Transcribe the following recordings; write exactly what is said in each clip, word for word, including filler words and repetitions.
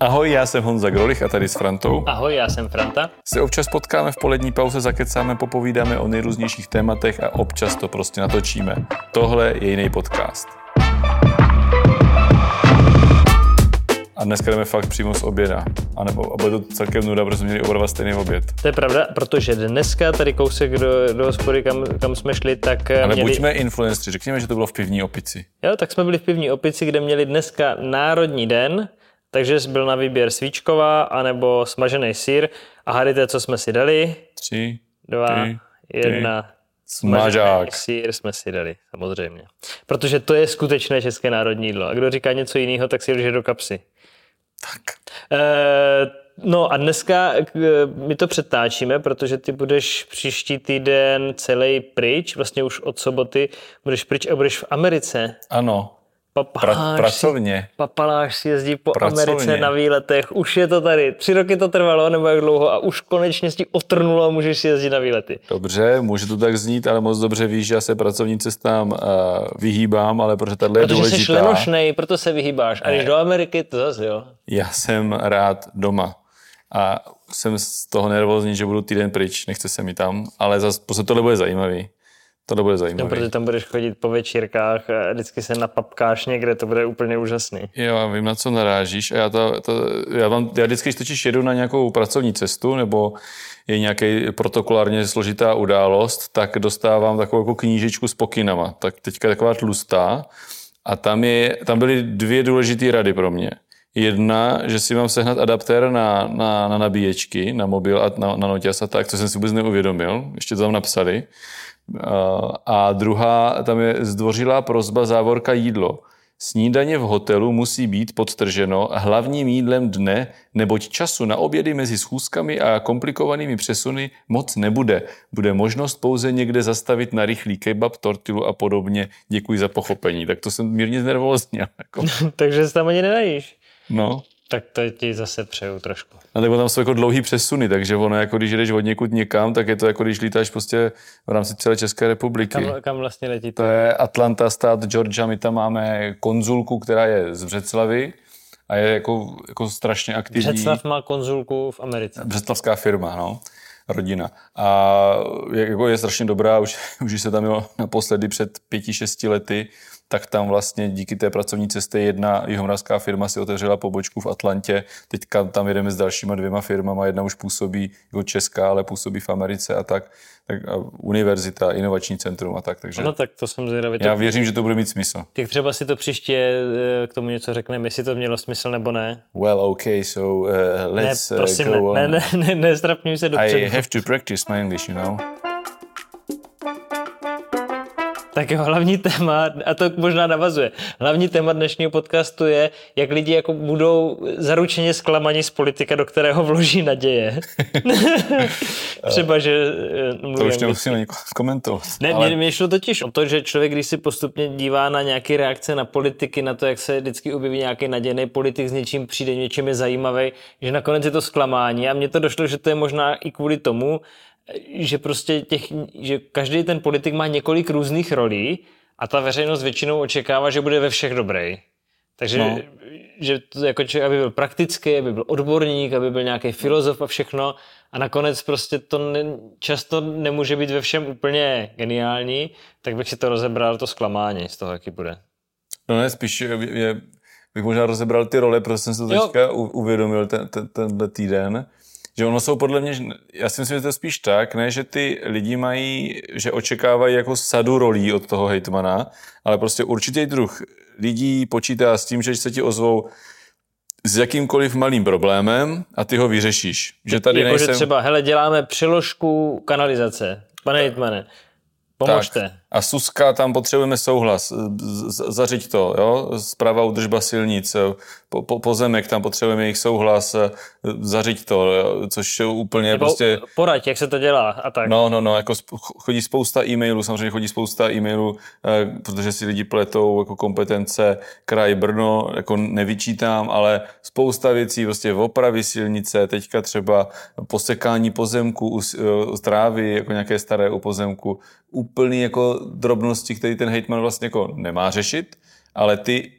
Ahoj, já jsem Honza Grolich a tady s Frantou. Ahoj, já jsem Franta. Se občas potkáme v polední pauze, zakecáme, popovídáme o nejrůznějších tématech a občas to prostě natočíme. Tohle je jiný podcast. A dneska jdeme fakt přímo z oběda. A nebo a bude to celkem nuda, protože jsme měli oba stejný oběd. To je pravda, protože dneska tady kousek do, do hospody, kam, kam jsme šli, tak ale měli... buďme influenceři, řekněme, že to bylo v Pivní Opici. Jo, tak jsme byli v Pivní Opici, kde měli dneska Národní den, takže byl na výběr svíčková anebo smažený sýr. A hádejte, co jsme si dali? Tři, dva, tři, jedna... Tři. Smažák. Sýr jsme si dali, samozřejmě. Protože to je skutečné české národní jídlo. A kdo říká něco jiného, tak si lže do kapsy. Tak. E, no a dneska my to přetáčíme, protože ty budeš příští týden celý pryč, vlastně už od soboty budeš pryč a budeš v Americe. Ano. Papaláš, pra, pracovně. Papaláš si jezdí po pracovně. Americe na výletech, už je to tady, tři roky to trvalo, nebo jak dlouho, a už konečně si otrnulo a můžeš si jezdit na výlety. Dobře, může to tak znít, ale moc dobře víš, že já se pracovní cestám uh, vyhýbám, ale protože tato je důležitá. Protože jsi lenošnej, proto se vyhýbáš, a když do Ameriky, to zase jo. Já jsem rád doma a jsem z toho nervózní, že budu týden pryč, nechce se mi tam, ale zase tohle bude zajímavý. Tohle bude zajímavé. No, protože tam budeš chodit po večírkách a vždycky se napapkáš někde, to bude úplně úžasný. Jo, já vím, na co narážíš. A já, ta, ta, já, vám, já vždycky, když totiž jedu na nějakou pracovní cestu nebo je nějaký protokolárně složitá událost, tak dostávám takovou jako knížičku s pokynama. Tak teďka taková tlustá. A tam, je, tam byly dvě důležité rady pro mě. Jedna, že si mám sehnat adaptér na, na, na nabíječky, na mobil a na, na noťas a tak, co jsem si vůbec neuvědomil. Ještě to tam napsali. A druhá, tam je zdvořilá prosba, závorka jídlo. Snídaně v hotelu musí být podtrženo hlavním jídlem dne, neboť času na obědy mezi schůzkami a komplikovanými přesuny moc nebude. Bude možnost pouze někde zastavit na rychlý kebab, tortilu a podobně. Děkuji za pochopení. Tak to jsem mírně nervózněl. Takže se tam ani nenajíš. No. Tak to ti zase přeju trošku. A tak tam jsou jako dlouhý přesuny, takže ono, jako když jdeš od někud někam, tak je to jako když lítáš prostě v rámci celé České republiky. Kam, kam vlastně letíte? To je Atlanta, stát Georgia, my tam máme konzulku, která je z Břeclavy a je jako, jako strašně aktivní. Břeclav má konzulku v Americe. Břeclavská firma, no, rodina. A jako je strašně dobrá, už, už se tam jelo naposledy před pěti, šesti lety, tak tam vlastně díky té pracovní cestě jedna jihomoravská firma si otevřela pobočku v Atlantě. Teďka tam jedeme s dalšíma dvěma firmama, jedna už působí jako česká, ale působí v Americe a tak. tak a univerzita, inovační centrum a tak. Takže no tak to jsem zvědavý. Já věřím, že to bude mít smysl. Tak třeba si to příště k tomu něco řekneme, jestli to mělo smysl nebo ne. Well, okay, so uh, let's ne, prosím, go on. Ne, ne, ne, neztrapňuj se dopředu. I have to practice my English, you know. Tak jo, hlavní téma, a to možná navazuje, hlavní téma dnešního podcastu je, jak lidi jako budou zaručeně zklamaní z politika, do kterého vloží naděje. Třeba, že... To už nemusíme nikoho komentovat. Ne, ale... mě, mě šlo totiž o to, že člověk, když si postupně dívá na nějaké reakce na politiky, na to, jak se vždycky objeví nějaký nadějný politik, s něčím přijde, něčím je zajímavý, že nakonec je to zklamání. A mně to došlo, že to je možná i kvůli tomu, že prostě těch, že každý ten politik má několik různých rolí a ta veřejnost většinou očekává, že bude ve všech dobrý. Takže no. Že to jako člověk, aby byl praktický, aby byl odborník, aby byl nějaký filozof a všechno a nakonec prostě to ne, často nemůže být ve všem úplně geniální, tak bych si to rozebral, to zklamání z toho, jaký bude. No ne, spíš je, bych možná rozebral ty role, protože jsem se to jo. teďka uvědomil ten, ten, tenhle týden. Že ono jsou podle mě, já si myslím, že to je spíš tak, ne, že ty lidi mají, že očekávají jako sadu rolí od toho hejtmana, ale prostě určitý druh lidí počítá s tím, že se ti ozvou s jakýmkoliv malým problémem a ty ho vyřešíš. Že tady jako, nejsem... že třeba, hele, děláme přiložku kanalizace, pane hejtmane, pomožte. Tak. A Suska, tam potřebujeme souhlas, zařiď to, jo, správa udržba silnic, po, po, pozemek, tam potřebujeme jejich souhlas, zařiď to, jo? Což je úplně nebo prostě... Poraď, jak se to dělá a tak. No, no, no, jako chodí spousta e-mailů, samozřejmě chodí spousta e-mailů, eh, protože si lidi pletou jako kompetence kraj Brno, jako nevyčítám, ale spousta věcí, prostě opravy silnice, teďka třeba posekání pozemku u, u trávy, jako nějaké staré u pozemku, úplný jako drobnosti, které ten hejtman vlastně jako nemá řešit, ale ty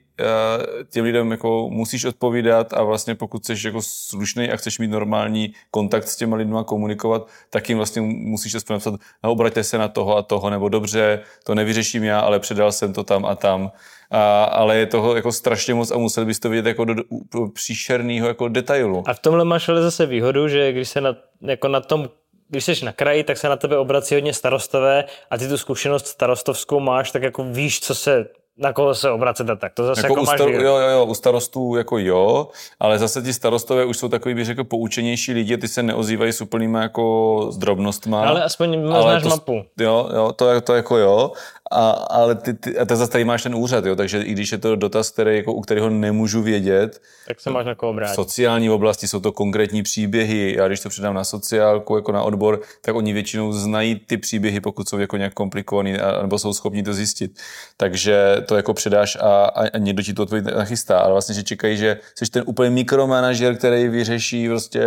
těm lidem jako musíš odpovídat a vlastně pokud jsi jako slušnej a chceš mít normální kontakt s těma lidma, komunikovat, tak jim vlastně musíš aspoň napsat, no, obraťte se na toho a toho, nebo dobře, to nevyřeším já, ale předal jsem to tam a tam. A, ale je toho jako strašně moc a musel bys to vidět jako do, do, do příšernýho jako detailu. A v tomhle máš ale zase výhodu, že když se na, jako na tom když jsi na kraji, tak se na tebe obrací hodně starostové a ty tu zkušenost starostovskou máš, tak jako víš, co se, na koho se obracet a tak. To zase jako, jako u máš výhodu. Jo, jo, jo, u starostů jako jo, ale zase ti starostové už jsou takový, bych řekl, poučenější lidi, ty se neozývají s úplnýma jako drobnostma. Ale aspoň ale znáš to, mapu. Jo, jo, to, to jako jo. A, ale ty, ty, a tak zase tady máš ten úřad, jo, takže i když je to dotaz, který, jako, u kterého nemůžu vědět, tak se máš na koho obrátit. V sociální oblasti jsou to konkrétní příběhy, já když to předám na sociálku, jako na odbor, tak oni většinou znají ty příběhy, pokud jsou jako nějak komplikovaný, a, nebo jsou schopni to zjistit. Takže to jako předáš a, a někdo ti to odpověď nachystá, ale vlastně, že čekají, že jsi ten úplně mikromanažer, který vyřeší vlastně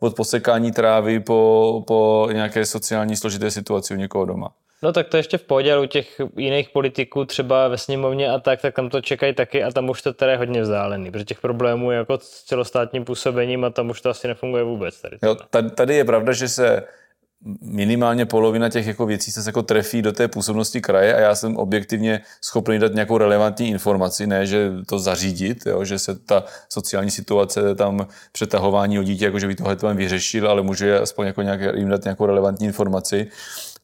od posekání trávy po, po nějaké sociální složité situaci u někoho doma. No tak to ještě v pohodě, ale u těch jiných politiků třeba ve sněmovně a tak, tak tam to čekají taky a tam už to teda je hodně vzdálený, protože těch problémů je jako s celostátním působením a tam už to asi nefunguje vůbec. Tady, jo, tady je pravda, že se minimálně polovina těch jako věcí se jako trefí do té působnosti kraje a já jsem objektivně schopný dát nějakou relevantní informaci, ne, že to zařídit, jo, že se ta sociální situace, tam přetahování o dítě, jakože by tohle tam vyřešil, ale můžu aspoň jako nějak, jim dát nějakou relevantní informaci,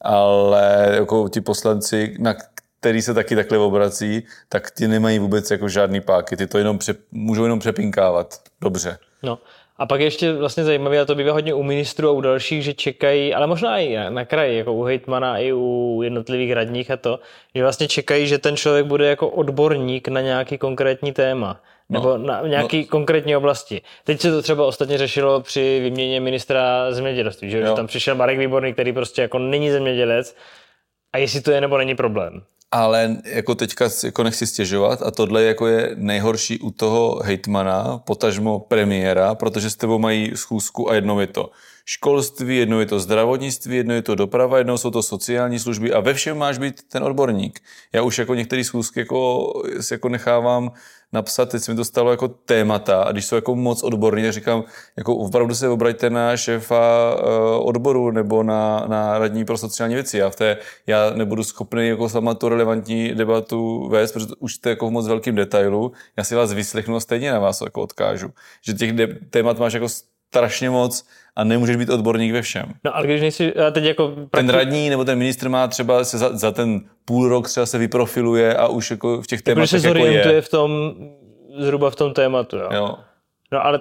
ale jako ti poslanci, na který se taky takhle obrací, tak ti nemají vůbec jako žádný páky, ty to jenom pře, můžou jenom přepinkávat, dobře. No. A pak ještě vlastně zajímavé, a to bývá hodně u ministrů a u dalších, že čekají, ale možná i na kraji, jako u hejtmana, i u jednotlivých radních a to, že vlastně čekají, že ten člověk bude jako odborník na nějaký konkrétní téma. No, nebo na nějaký no. konkrétní oblasti. Teď se to třeba ostatně řešilo při výměně ministra zemědělství, že, že tam přišel Marek Výborný, který prostě jako není zemědělec a jestli to je nebo není problém. Ale jako teďka jako nechci stěžovat a tohle jako je nejhorší u toho hejtmana, potažmo premiéra, protože s tebou mají schůzku a jednou je to školství, jednou je to zdravotnictví, jednou je to doprava, jednou jsou to sociální služby a ve všem máš být ten odborník. Já už jako některé schůzky jako, si jako nechávám napsat, teď se mi to stalo jako témata a když jsou jako moc odborní, tak říkám, jako opravdu se obraťte na šéfa odboru nebo na, na radní pro sociální věci. Já, v té, já nebudu schopný jako sama tu relevantní debatu vést, protože už to je jako v moc velkým detailu. Já si vás vyslechnu a stejně na vás jako odkážu. Že těch de- témat máš jako strašně moc a nemůžeš být odborník ve všem. No ale když nejsi teď jako... Praktu... Ten radní nebo ten ministr má třeba se za, za ten půl rok třeba se vyprofiluje a už jako v těch tématech jako je. Protože se zorientuje v tom, zhruba v tom tématu, jo. jo. No ale...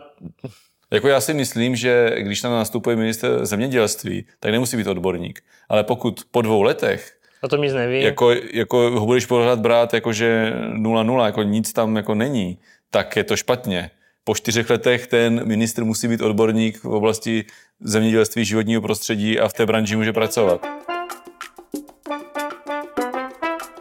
Jako já si myslím, že když tam nastupuje ministr zemědělství, tak nemusí být odborník. Ale pokud po dvou letech o tom nic neví. Jako, jako ho budeš pořád brát jakože nula nula, jako nic tam jako není, tak je to špatně. Po čtyřech letech ten ministr musí být odborník v oblasti zemědělství, životního prostředí a v té branži může pracovat.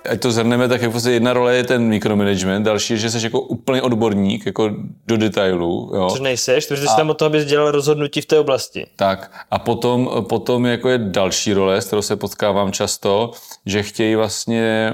Ať to zhrneme, tak jako jedna role je ten mikromanagement, další je, že jsi jako úplně odborník, jako do detailů. Jo. Což nejseš, protože jsi tam o toho, abys dělal rozhodnutí v té oblasti. Tak a potom, potom jako je další role, s kterou se potkávám často, že chtějí vlastně,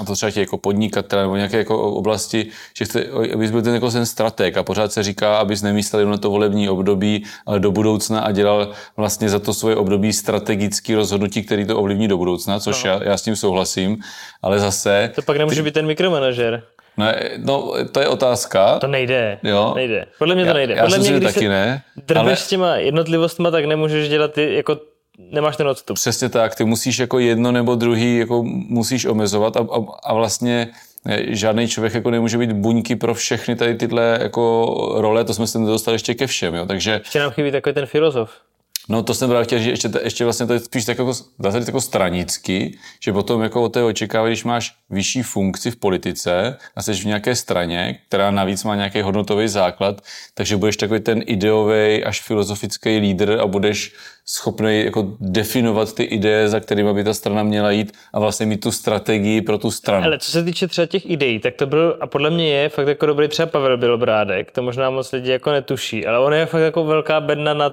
a to třeba chtějí jako podnikatel nebo nějaké jako oblasti, že chtějí, abys byl ten, jako ten strateg a pořád se říká, abys nemyslel jenom na to volební období, ale do budoucna a dělal vlastně za to svoje období strategický rozhodnutí, který to ovlivní do budoucna, což já, já s tím souhlasím. Ale zase... To pak nemůže ty... být ten mikromanažer. Ne, no, to je otázka. To nejde. Jo. nejde. Podle mě to nejde. Já, já Podle mě, když taky ne, drbeš ale... s těma jednotlivostma, tak nemůžeš dělat ty, jako nemáš ten odstup. Přesně tak, ty musíš jako jedno nebo druhý, jako musíš omezovat a, a, a vlastně... Žádný člověk jako nemůže být buňky pro všechny tady tyhle jako role, to jsme se nedostali ještě ke všem, jo, takže... Ještě nám chybí takový ten filozof. No to jsem právě chtěl říct, ještě, ještě vlastně to je spíš tak jako, dá se říct jako stranicky, že potom jako od té očekává, když máš vyšší funkci v politice a jsi v nějaké straně, která navíc má nějaký hodnotový základ, takže budeš takový ten ideový až filozofický lídr a budeš schopný jako definovat ty ideje, za kterými by ta strana měla jít a vlastně mít tu strategii pro tu stranu. Ale co se týče třeba těch ideí, tak to byl, a podle mě je fakt jako dobrý třeba Pavel Bělobrádek, to možná moc lidí jako netuší, ale on je fakt jako velká bedna na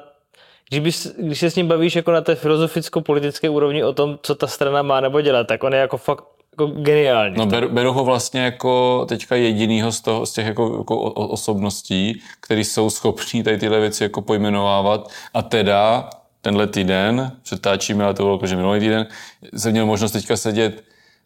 Když, když se s ním bavíš jako na té filozoficko-politické úrovni o tom, co ta strana má nebo dělat, tak on je jako fakt jako geniální. No, beru, beru ho vlastně jako teďka jedinýho z, toho, z těch jako, jako osobností, který jsou schopní tady tyhle věci jako pojmenovávat. A teda tenhle týden, přetáčíme, ale to bylo jakože minulý týden, jsem měl možnost teďka sedět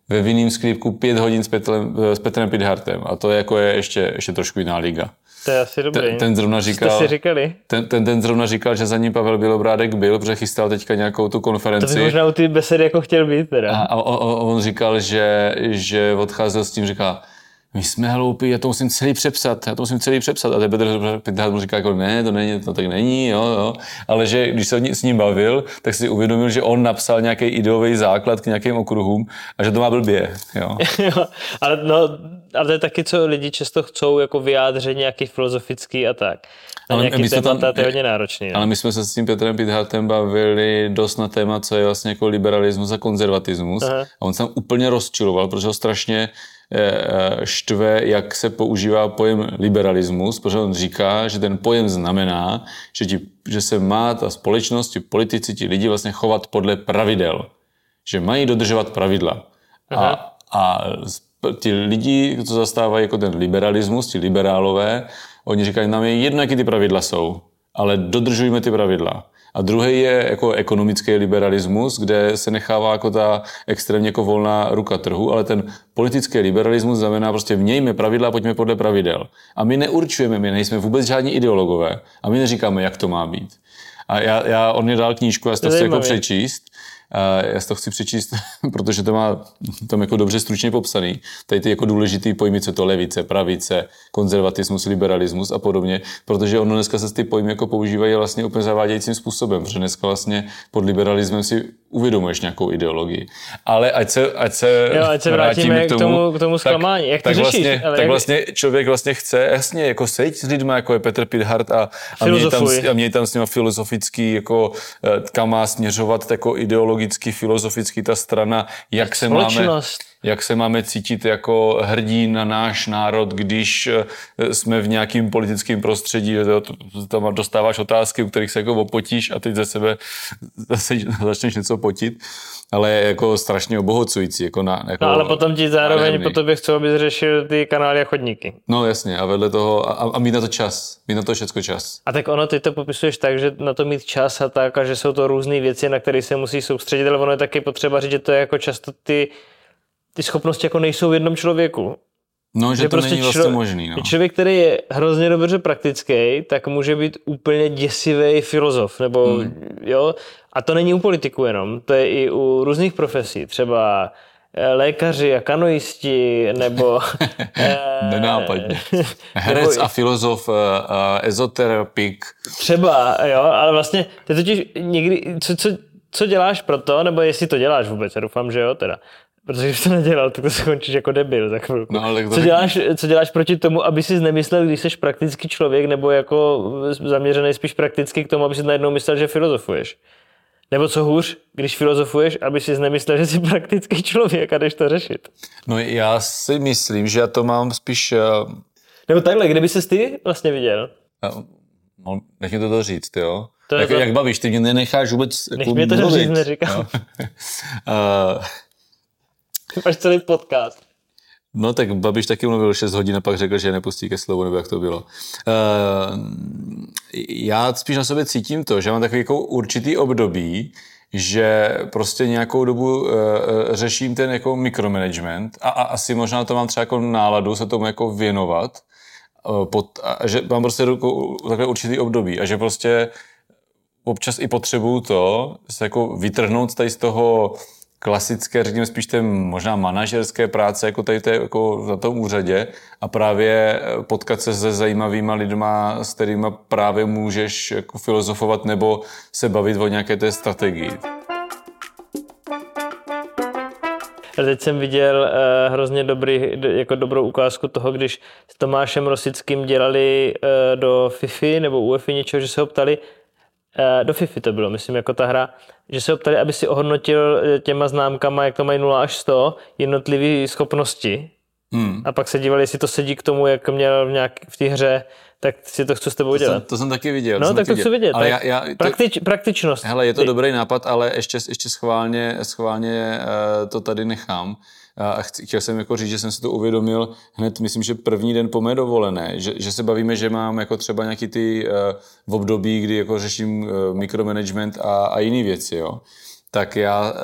ve vinným sklípku pět hodin s, Petlem, s Petrem Pithartem. A to je, jako je ještě, ještě trošku jiná liga. To je asi dobrý. Ten, ten zrovna říkal, jste si říkali? Ten, ten, ten zrovna říkal, že za ním Pavel Bělobrádek byl, protože chystal teďka nějakou tu konferenci. To by možná u ty besedy jako chtěl být teda. A, a, a on říkal, že, že odcházel s tím, říkal, my jsme hloupí, já to musím celý přepsat, já to musím celý přepsat. A ten Petr Pithart mu říkal, jako, ne, to není, to tak není, jo, jo. Ale že když se s ním bavil, tak si uvědomil, že on napsal nějaký ideový základ k nějakým okruhům a že to má blbě, jo. ale, no, ale to je taky, co lidi často chcou jako vyjádření nějaký filozofický a tak. Na ale nějaký témata, to je hodně náročný. Ale my jsme se s tím Petrem Pithartem bavili dost na téma, co je vlastně jako liberalismus a konzervatismus. Aha. A on se tam úplně rozčiloval, protože ho strašně štve, jak se používá pojem liberalismus, protože on říká, že ten pojem znamená, že, ti, že se má ta společnost, ti politici, ti lidi vlastně chovat podle pravidel. Že mají dodržovat pravidla. A, a ti lidi, co zastávají jako ten liberalismus, ti liberálové, oni říkají, nám je jedno, jaký ty pravidla jsou, ale dodržujme ty pravidla. A druhý je jako ekonomický liberalismus, kde se nechává jako ta extrémně jako volná ruka trhu, ale ten politický liberalismus znamená prostě mějme pravidla, pojďme podle pravidel. A my neurčujeme, my nejsme vůbec žádní ideologové. A my neříkáme, jak to má být. A já, já on mě dal knížku, já si to chci jako přečíst. A já si to chci přečíst, protože to má tam jako dobře stručně popsaný. Tady ty jako důležitý pojmy, co to levice, pravice, konzervatismus, liberalismus a podobně, protože ono dneska se ty pojmy jako používají vlastně úplně zavádějícím způsobem, protože dneska vlastně pod liberalismem si uvědomuješ nějakou ideologii. Ale ať se, ať se, jo, ať se vrátíme, vrátíme k tomu, k tomu, k tomu zklamání. Jak to tak řešíš? Vlastně, tak jak... vlastně člověk vlastně chce, jasně, jako sejď s lidma, jako je Petr Pithart a, a, měj tam, a měj tam s ním filozofický, jako kam má směřovat jako ideologicky, filozoficky ta strana, jak se máme... Jak se máme cítit jako hrdí na náš národ, když jsme v nějakým politickým prostředí, tam dostáváš otázky, u kterých se jako opotíš a teď ze sebe zase začneš něco potit, ale jako strašně obohocující. Jako na, jako no ale potom ti zároveň po tobě chcou, aby řešil ty kanály a chodníky. No jasně a vedle toho a, a mít na to čas, mít na to všecko čas. A tak ono, ty to popisuješ tak, že na to mít čas a tak a že jsou to různé věci, na které se musí soustředit, ale ono je taky potřeba říct, že to je jako často ty ty schopnosti jako nejsou v jednom člověku. No, že, že to prostě není vlastně člo- možný. No. Člověk, který je hrozně dobře praktický, tak může být úplně děsivý filozof. Nebo, hmm. jo? A to není u politiků jenom, to je i u různých profesí. Třeba lékaři a kanoisti, nebo... Nenápadně. Herec nebo, a filozof, ezoterapik. Třeba, jo, ale vlastně to je totiž někdy... Co, co, co děláš pro to, nebo jestli to děláš vůbec, já doufám, že jo, teda. Protože jsi to nedělal, tak to skončíš jako debil za chvilku. No, ale co, děláš, co děláš proti tomu, aby jsi nemyslel, když jsi praktický člověk, nebo jako zaměřený spíš prakticky k tomu, aby jsi najednou myslel, že filozofuješ? Nebo co hůř, když filozofuješ, aby jsi nemyslel, že jsi praktický člověk a jdeš to řešit? No já si myslím, že já to mám spíš... Uh... Nebo takhle, kde by ses ty vlastně viděl? No, nech mi to to říct, jo? To jak, to... jak bavíš, ty mě nenecháš vůbec mluvit. Nech mě to říct, neříkám. No. uh... Máš celý podcast. No tak Babiš taky mluvil šest hodin a pak řekl, že nepustí ke slovu, nebo jak to bylo. Uh, já spíš na sobě cítím to, že mám takový jako určitý období, že prostě nějakou dobu uh, řeším ten jako mikromanagement a, a asi možná to mám třeba jako náladu se tomu jako věnovat. Uh, pod, a že mám prostě jako takhle určitý období a že prostě občas i potřebuju to se jako vytrhnout tady z toho klasické, řekněme spíš té možná manažerské práce, jako tady té, jako na tom úřadě a právě potkat se se zajímavýma lidma, s kterýma právě můžeš jako filozofovat nebo se bavit o nějaké té strategii. Teď jsem viděl uh, hrozně dobrý, jako dobrou ukázku toho, když s Tomášem Rosickým dělali uh, do FIFA nebo UEFA něčeho, že se ho ptali, do FIFA to bylo, myslím, jako ta hra, že se ho ptali, aby si ohodnotil těma známkama, jak to mají nula až sto, jednotlivé schopnosti Hmm. A pak se dívali, jestli to sedí k tomu, jak měl v, nějak, v té hře, tak si to chci s tebou dělat. To jsem, to jsem taky viděl. No, tak to chci vidět. Ale já, já, to, praktič, praktičnost. Hele, je to Ty. dobrý nápad, ale ještě, ještě schválně, schválně uh, to tady nechám. A chtěl jsem jako říct, že jsem si to uvědomil hned, myslím, že první den po mé dovolené, že, že se bavíme, že mám jako třeba nějaký ty uh, v období, kdy jako řeším uh, mikromanagement a, a jiné věci, jo. Tak já uh,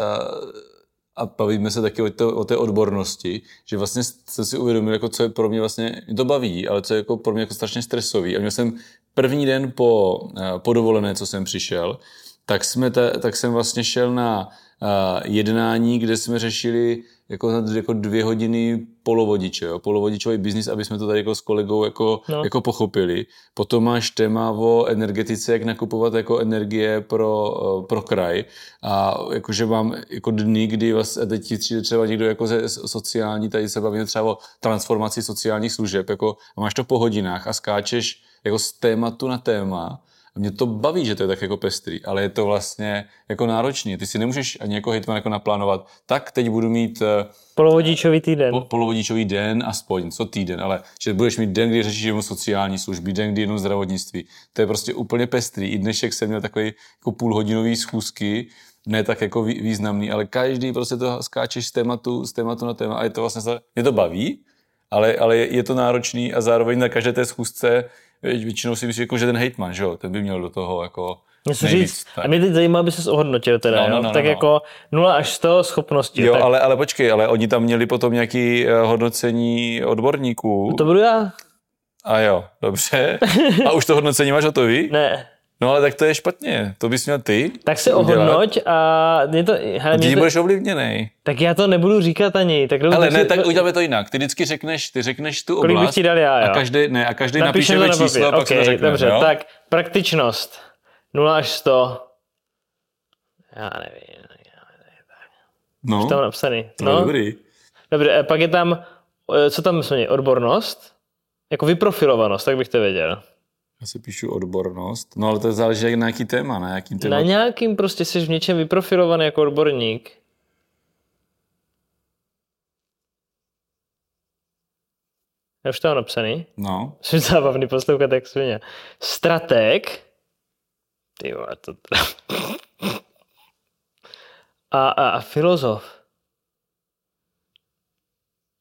a bavíme se taky o, to, o té odbornosti, že vlastně jsem si uvědomil, jako co je pro mě vlastně, to baví, ale co je jako pro mě jako strašně stresový. A měl jsem první den po, uh, po dovolené, co jsem přišel, tak, jsme ta, tak jsem vlastně šel na uh, jednání, kde jsme řešili jako, jako dvě hodiny polovodiče, jo? Polovodičový biznis, aby jsme to tady jako s kolegou jako, no. jako pochopili. Potom máš téma o energetice, jak nakupovat jako energie pro, pro kraj. A jakože mám jako dny, kdy vlastně, teď přijde třeba někdo jako ze sociální, tady se bavíme třeba o transformaci sociálních služeb, jako máš to po hodinách a skáčeš jako z tématu na téma. A mě to baví, že to je tak jako pestrý, ale je to vlastně jako náročný. Ty si nemůžeš ani jako hitman jako naplánovat. Tak teď budu mít polovodičový týden. Po, polovodičový den aspoň, co týden, ale že budeš mít den, kdy řešíš jenom sociální služby, den, kdy jenom zdravotnictví. To je prostě úplně pestrý. I dnešek jsem měl takové jako půlhodinové schůzky, ne tak jako významný, ale každý prostě to skáčeš z tématu, z tématu na téma a je to vlastně, mě to baví, ale, ale je to náročný a zároveň na každé té schůzce většinou si myslím, že ten hejtman, že jo, ten by měl do toho jako nejvíc. A mě teď zajímá, aby ses ohodnotil teda, no, no, no, no, tak no. Jako nula až sto schopností. Jo, tak... ale, ale počkej, ale oni tam měli potom nějaké hodnocení odborníků. No to budu já. A jo, dobře. A už to hodnocení máš hotový? Ne. No ale tak to je špatně, to bys měl ty. Tak se ohodnoť a... Mě to, hele, mě to... budeš ovlivněnej. Tak já to nebudu říkat ani. Tak ale ne, si... tak uděláme to jinak. Ty vždycky řekneš, ty řekneš tu kolik oblast. Kolik dal já, jo. A každý, ne, a každý napíše na číslo a pak okay, se řekneme, dobře, jo? Tak praktičnost. nula až sto. Já nevím. No. Už tam napsaný. No, no. Dobrý. Dobře, a pak je tam, co tam jsme měli, odbornost? Jako vyprofilovanost, tak bych to věděl. Já si píšu odbornost, no ale to záleží na jaký téma, na jakým téma. Na nějakým prostě jsi v něčem vyprofilovaný jako odborník. Já už to mám napsaný. No. Jsi zábavný poslouchat jak svině. Strateg. Ty vole, to... A, a, a filozof.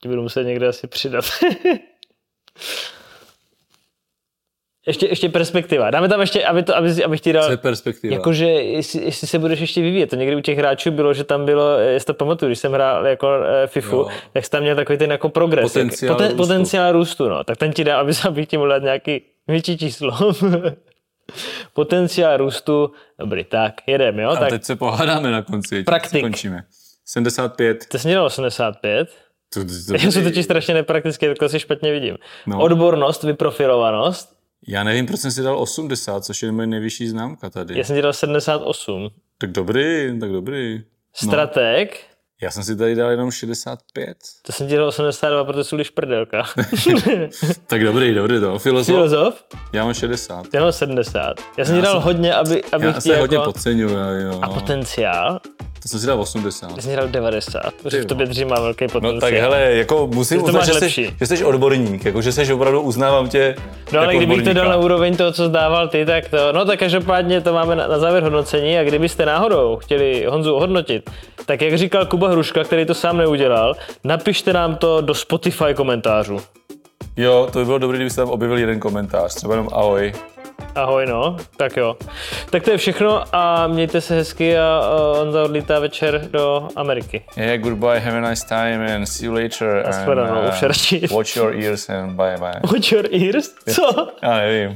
Ti budu muset někde asi přidat. Ještě, ještě perspektiva. Dáme tam ještě, aby to, aby, abych ti dal... Co je perspektiva? Jakože, jestli, jestli se budeš ještě vyvíjet. To někdy u těch hráčů bylo, že tam bylo, jestli to pamatuju, když jsem hrál jako e, FIFU, jo. Tak jsi tam měl takový ten jako progres. Potenciál jak, poten, růstu. Potenciál růstu, no. Tak ten ti dá, aby, abych ti mohl dát nějaký větší číslo. Potenciál růstu. Dobrý, tak, jedem, jo. A tak. Teď se pohádáme na konci. Praktik. Skončíme. sedmdesát pět. Ty jsi měl osmdesát pět. To, to, to, já jsem totiž strašně nepraktický, takhle si špatně vidím. No. Odbornost, vyprofilovanost. Já nevím, proč jsem si dal osmdesát, což je moje nejvyšší známka tady. Já jsem ti dal sedmdesát osm. Tak dobrý, tak dobrý. Strateg? No. Já jsem si tady dal jenom šedesát pět. To jsem ti dal osmdesát dva, protože jsi šprdelka. Tak dobrý, dobrý to. Filozof? Filozof? Já mám šedesát. Já mám sedmdesát. Já jsem já ti dal jsem, hodně, aby, aby já ti se jako... hodně podceňuji, jo. A potenciál? To jsem si dal osmdesát. Já jsem si dal devadesát, protože v tobě dřív má velký potenciál. No tak hele, jako musím uznat, že jsi, že jsi odborník, jako že jsi opravdu, uznávám tě. No ale kdybych odborníka. To dal na úroveň toho, co zdával ty, tak to, no tak každopádně to máme na, na závěr hodnocení a kdybyste náhodou chtěli Honzu hodnotit, tak jak říkal Kuba Hruška, který to sám neudělal, napište nám to do Spotify komentářů. Jo, to by bylo dobré, kdybyste tam objevil jeden komentář, třeba jenom ahoj. Ahoj, no, tak jo. Tak to je všechno a mějte se hezky a on zaodlítá večer do Ameriky. Yeah, goodbye, have a nice time and see you later. A shledanou, uh, watch your ears and bye bye. Watch your ears? Co? Já nevím.